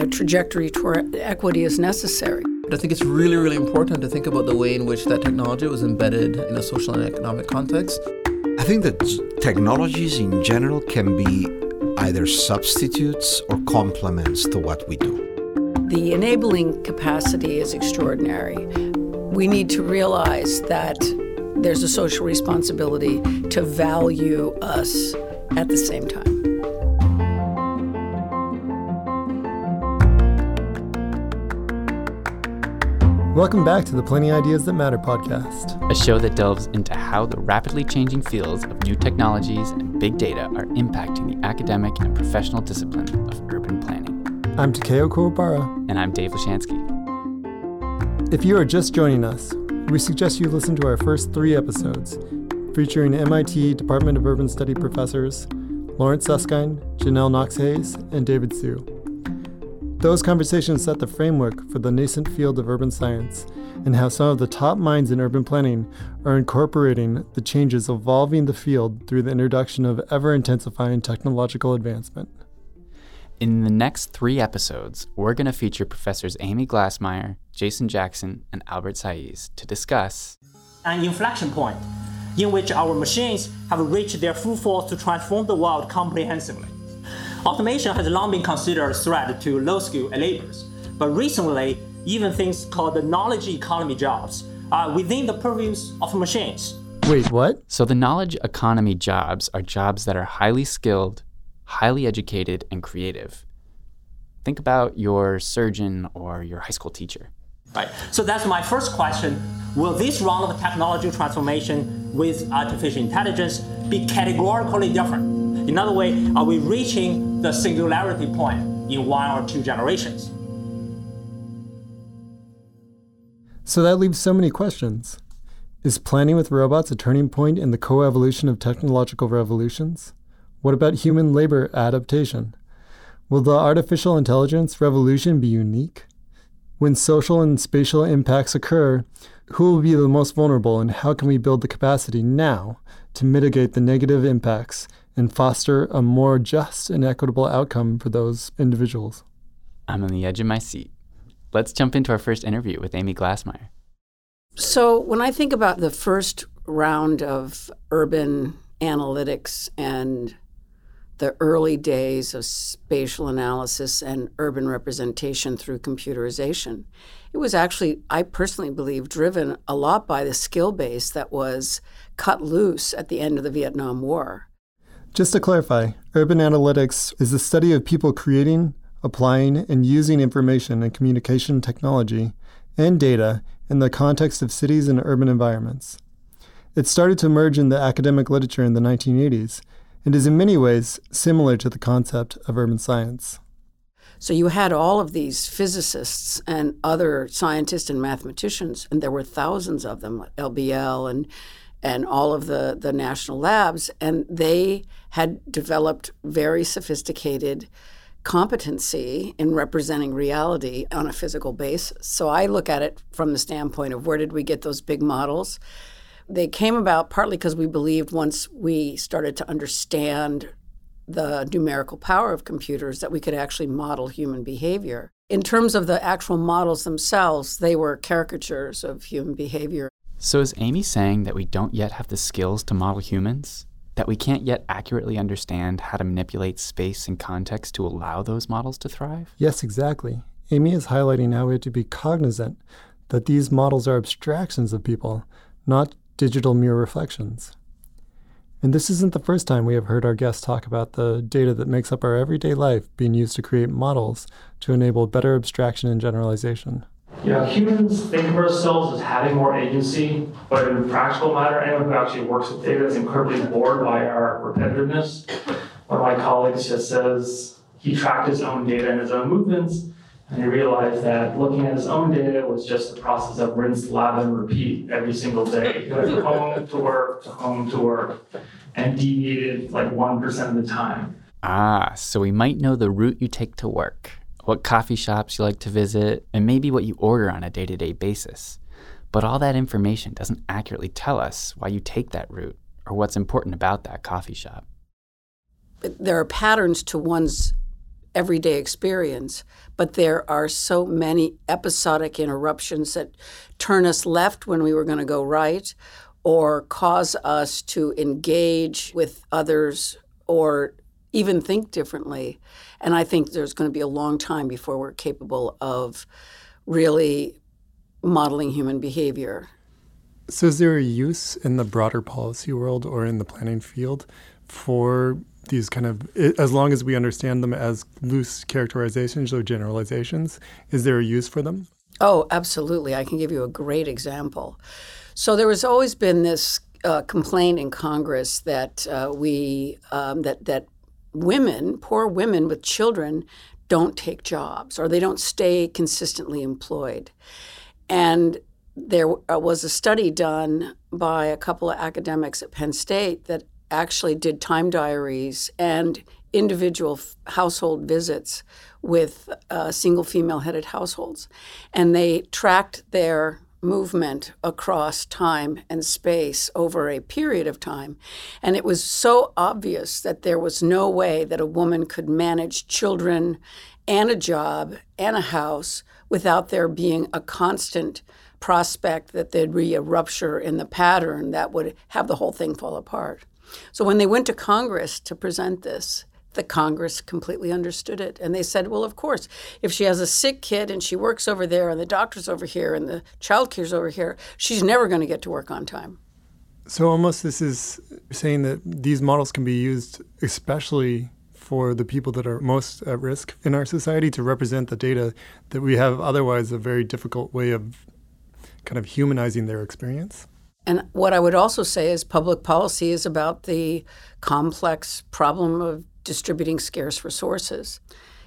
the trajectory toward equity is necessary. I think it's really, really important to think about the way in which that technology was embedded in a social and economic context. I think that technologies in general can be either substitutes or complements to what we do. The enabling capacity is extraordinary. We need to realize that there's a social responsibility to value us at the same time. Welcome back to the Planning Ideas that Matter podcast, a show that delves into how the rapidly changing fields of new technologies and big data are impacting the academic and professional discipline of urban planning. I'm Takeo Kouapara. And I'm Dave Leshansky. If you are just joining us, we suggest you listen to our first 3 episodes, featuring MIT Department of Urban Study professors Lawrence Susskind, Janelle Knox-Hayes, and David Hsu. Those conversations set the framework for the nascent field of urban science and how some of the top minds in urban planning are incorporating the changes evolving the field through the introduction of ever-intensifying technological advancement. In the next 3 episodes, we're going to feature Professors Amy Glasmeier, Jason Jackson, and Albert Saiz to discuss an inflection point in which our machines have reached their full force to transform the world comprehensively. Automation has long been considered a threat to low-skilled labors, but recently, even things called the knowledge economy jobs are within the purviews of machines. Wait, what? So the knowledge economy jobs are jobs that are highly skilled, highly educated, and creative. Think about your surgeon or your high school teacher. Right. So that's my first question. Will this round of technology transformation with artificial intelligence be categorically different? In other words, are we reaching the singularity point in 1 or 2 generations? So that leaves so many questions. Is planning with robots a turning point in the coevolution of technological revolutions? What about human labor adaptation? Will the artificial intelligence revolution be unique? When social and spatial impacts occur, who will be the most vulnerable, and how can we build the capacity now to mitigate the negative impacts and foster a more just and equitable outcome for those individuals? I'm on the edge of my seat. Let's jump into our first interview with Amy Glasmeier. So when I think about the first round of urban analytics and the early days of spatial analysis and urban representation through computerization, it was actually, I personally believe, driven a lot by the skill base that was cut loose at the end of the Vietnam War. Just to clarify, urban analytics is the study of people creating, applying, and using information and communication technology and data in the context of cities and urban environments. It started to emerge in the academic literature in the 1980s and is in many ways similar to the concept of urban science. So you had all of these physicists and other scientists and mathematicians, and there were thousands of them, LBL and all of the national labs, and they had developed very sophisticated competency in representing reality on a physical basis. So I look at it from the standpoint of where did we get those big models? They came about partly because we believed once we started to understand the numerical power of computers that we could actually model human behavior. In terms of the actual models themselves, they were caricatures of human behavior. So is Amy saying that we don't yet have the skills to model humans? That we can't yet accurately understand how to manipulate space and context to allow those models to thrive? Yes, exactly. Amy is highlighting how we have to be cognizant that these models are abstractions of people, not digital mere reflections. And this isn't the first time we have heard our guests talk about the data that makes up our everyday life being used to create models to enable better abstraction and generalization. You know, humans think of ourselves as having more agency, but in a practical matter, anyone who actually works with data is incredibly bored by our repetitiveness. One of my colleagues just says he tracked his own data and his own movements, and he realized that looking at his own data was just the process of rinse, lather, and repeat every single day. He went home to work, to home to work, and deviated like 1% of the time. Ah, so we might know the route you take to work, what coffee shops you like to visit, and maybe what you order on a day-to-day basis. But all that information doesn't accurately tell us why you take that route or what's important about that coffee shop. There are patterns to one's everyday experience, but there are so many episodic interruptions that turn us left when we were going to go right, or cause us to engage with others or even think differently. And I think there's going to be a long time before we're capable of really modeling human behavior. So is there a use in the broader policy world or in the planning field for these kind of, as long as we understand them as loose characterizations or generalizations, is there a use for them? Oh, absolutely. I can give you a great example. So there has always been this complaint in Congress that that women, poor women with children, don't take jobs or they don't stay consistently employed. And there was a study done by a couple of academics at Penn State that actually did time diaries and individual household visits with single female-headed households. And they tracked their movement across time and space over a period of time. And it was so obvious that there was no way that a woman could manage children and a job and a house without there being a constant prospect that there'd be a rupture in the pattern that would have the whole thing fall apart. So when they went to Congress to present this, the Congress completely understood it. And they said, well, of course, if she has a sick kid and she works over there and the doctor's over here and the childcare's over here, she's never going to get to work on time. So almost this is saying that these models can be used especially for the people that are most at risk in our society to represent the data that we have otherwise a very difficult way of kind of humanizing their experience. And what I would also say is public policy is about the complex problem of distributing scarce resources.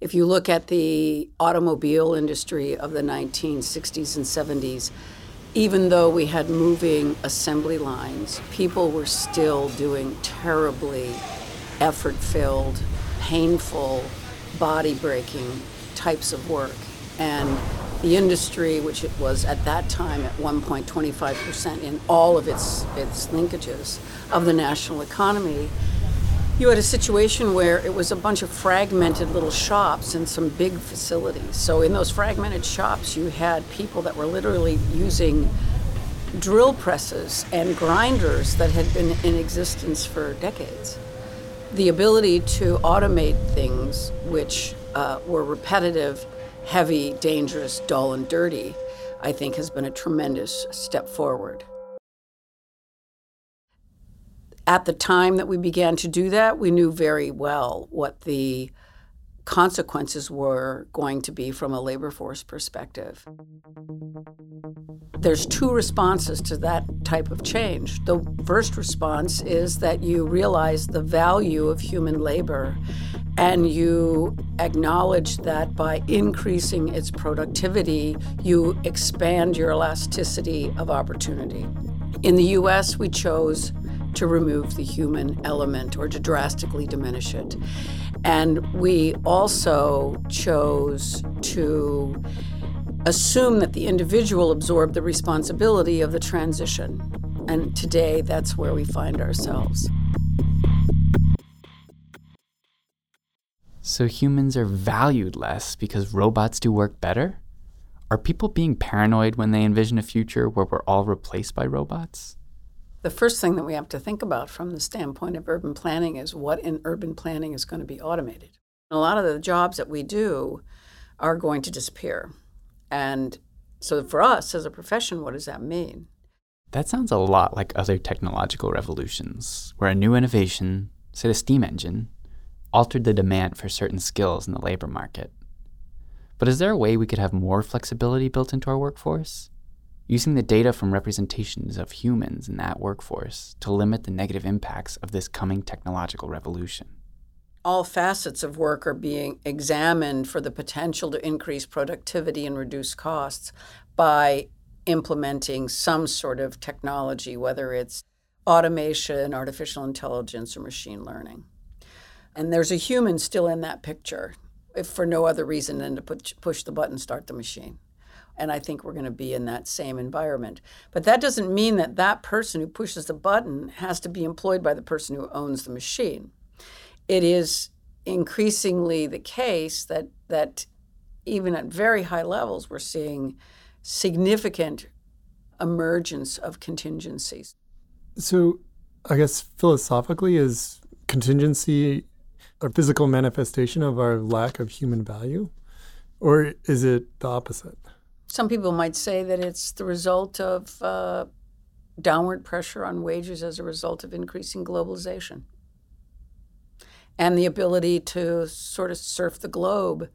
If you look at the automobile industry of the 1960s and 70s, even though we had moving assembly lines, people were still doing terribly effort-filled, painful, body-breaking types of work. And the industry, which it was at that time at 1.25% in all of its linkages of the national economy, you had a situation where it was a bunch of fragmented little shops and some big facilities. So in those fragmented shops, you had people that were literally using drill presses and grinders that had been in existence for decades. The ability to automate things which were repetitive, heavy, dangerous, dull, and dirty, I think has been a tremendous step forward. At the time that we began to do that, we knew very well what the consequences were going to be from a labor force perspective. There's two responses to that type of change. The first response is that you realize the value of human labor and you acknowledge that by increasing its productivity, you expand your elasticity of opportunity. In the US, we chose to remove the human element or to drastically diminish it. And we also chose to assume that the individual absorbed the responsibility of the transition. And today, that's where we find ourselves. So humans are valued less because robots do work better? Are people being paranoid when they envision a future where we're all replaced by robots? The first thing that we have to think about from the standpoint of urban planning is what in urban planning is going to be automated. A lot of the jobs that we do are going to disappear. And so for us as a profession, what does that mean? That sounds a lot like other technological revolutions, where a new innovation, say a steam engine, altered the demand for certain skills in the labor market. But is there a way we could have more flexibility built into our workforce, using the data from representations of humans in that workforce to limit the negative impacts of this coming technological revolution? All facets of work are being examined for the potential to increase productivity and reduce costs by implementing some sort of technology, whether it's automation, artificial intelligence, or machine learning. And there's a human still in that picture, if for no other reason than to push the button, start the machine. And I think we're going to be in that same environment. But that doesn't mean that that person who pushes the button has to be employed by the person who owns the machine. It is increasingly the case that even at very high levels, we're seeing significant emergence of contingencies. So I guess philosophically, is contingency a physical manifestation of our lack of human value, or is it the opposite? Some people might say that it's the result of downward pressure on wages as a result of increasing globalization and the ability to sort of surf the globe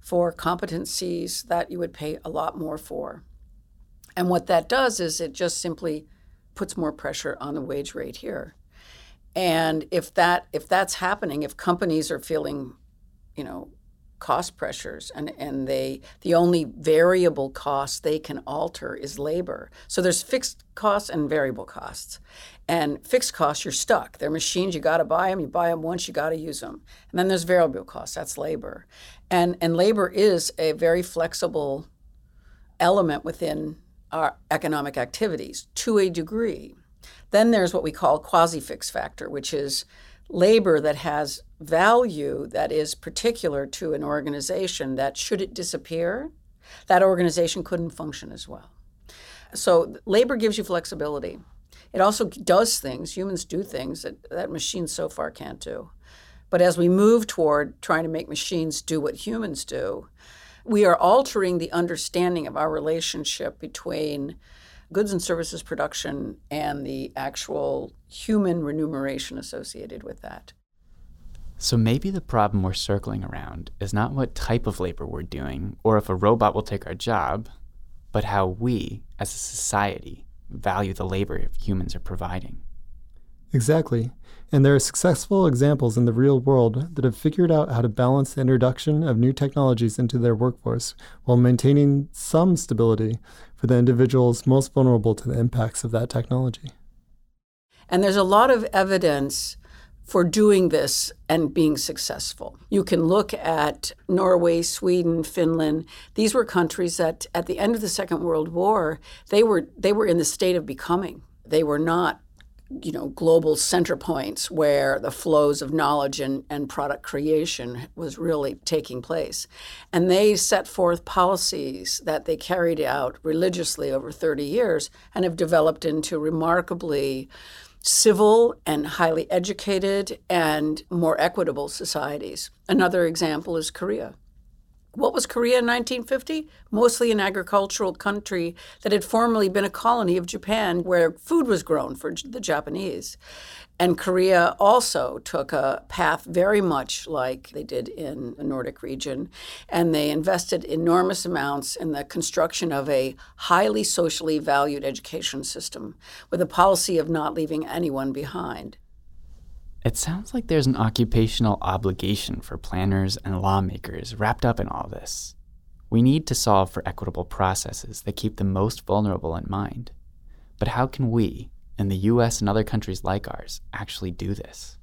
for competencies that you would pay a lot more for. And what that does is it just simply puts more pressure on the wage rate here. And if that's happening, if companies are feeling, cost pressures and the only variable cost they can alter is labor. So there's fixed costs and variable costs. And fixed costs, you're stuck. They're machines, you got to buy them. You buy them once, you got to use them. And then there's variable costs, that's labor. And labor is a very flexible element within our economic activities to a degree. Then there's what we call quasi-fixed factor, which is labor that has value that is particular to an organization that, should it disappear, that organization couldn't function as well. So labor gives you flexibility. It also does things, humans do things that machines so far can't do. But as we move toward trying to make machines do what humans do, we are altering the understanding of our relationship between goods and services production and the actual human remuneration associated with that. So maybe the problem we're circling around is not what type of labor we're doing or if a robot will take our job, but how we, as a society, value the labor humans are providing. Exactly. And there are successful examples in the real world that have figured out how to balance the introduction of new technologies into their workforce while maintaining some stability for the individuals most vulnerable to the impacts of that technology. And there's a lot of evidence for doing this and being successful. You can look at Norway, Sweden, Finland. These were countries that at the end of the Second World War, they were in the state of becoming. They were not global center points where the flows of knowledge and product creation was really taking place. And they set forth policies that they carried out religiously over 30 years and have developed into remarkably civil and highly educated and more equitable societies. Another example is Korea. What was Korea in 1950? Mostly an agricultural country that had formerly been a colony of Japan where food was grown for the Japanese. And Korea also took a path very much like they did in the Nordic region, and they invested enormous amounts in the construction of a highly socially valued education system with a policy of not leaving anyone behind. It sounds like there's an occupational obligation for planners and lawmakers wrapped up in all this. We need to solve for equitable processes that keep the most vulnerable in mind. But how can we, in the U.S. and other countries like ours, actually do this?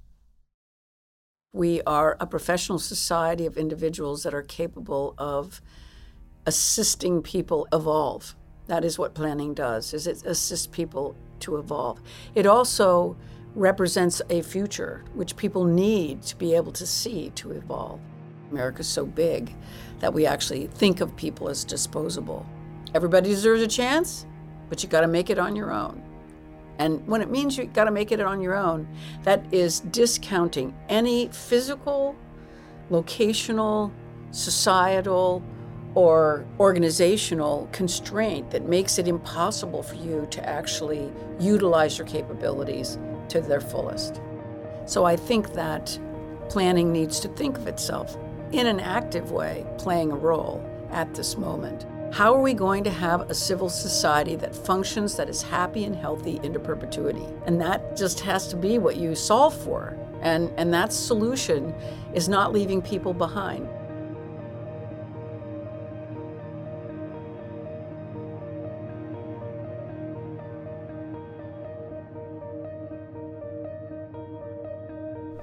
We are a professional society of individuals that are capable of assisting people evolve. That is what planning does, is it assists people to evolve. It also represents a future which people need to be able to see to evolve. America's so big that we actually think of people as disposable. Everybody deserves a chance, but you got to make it on your own. And when it means you got to make it on your own, that is discounting any physical, locational, societal, or organizational constraint that makes it impossible for you to actually utilize your capabilities to their fullest. So I think that planning needs to think of itself in an active way, playing a role at this moment. How are we going to have a civil society that functions, that is happy and healthy into perpetuity? And that just has to be what you solve for. And that solution is not leaving people behind.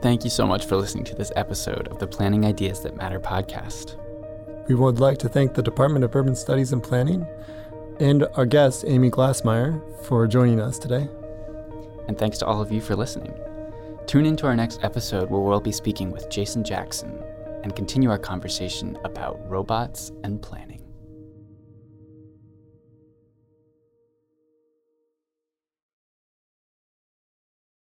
Thank you so much for listening to this episode of the Planning Ideas That Matter podcast. We would like to thank the Department of Urban Studies and Planning and our guest, Amy Glasmeier, for joining us today. And thanks to all of you for listening. Tune into our next episode where we'll be speaking with Jason Jackson and continue our conversation about robots and planning.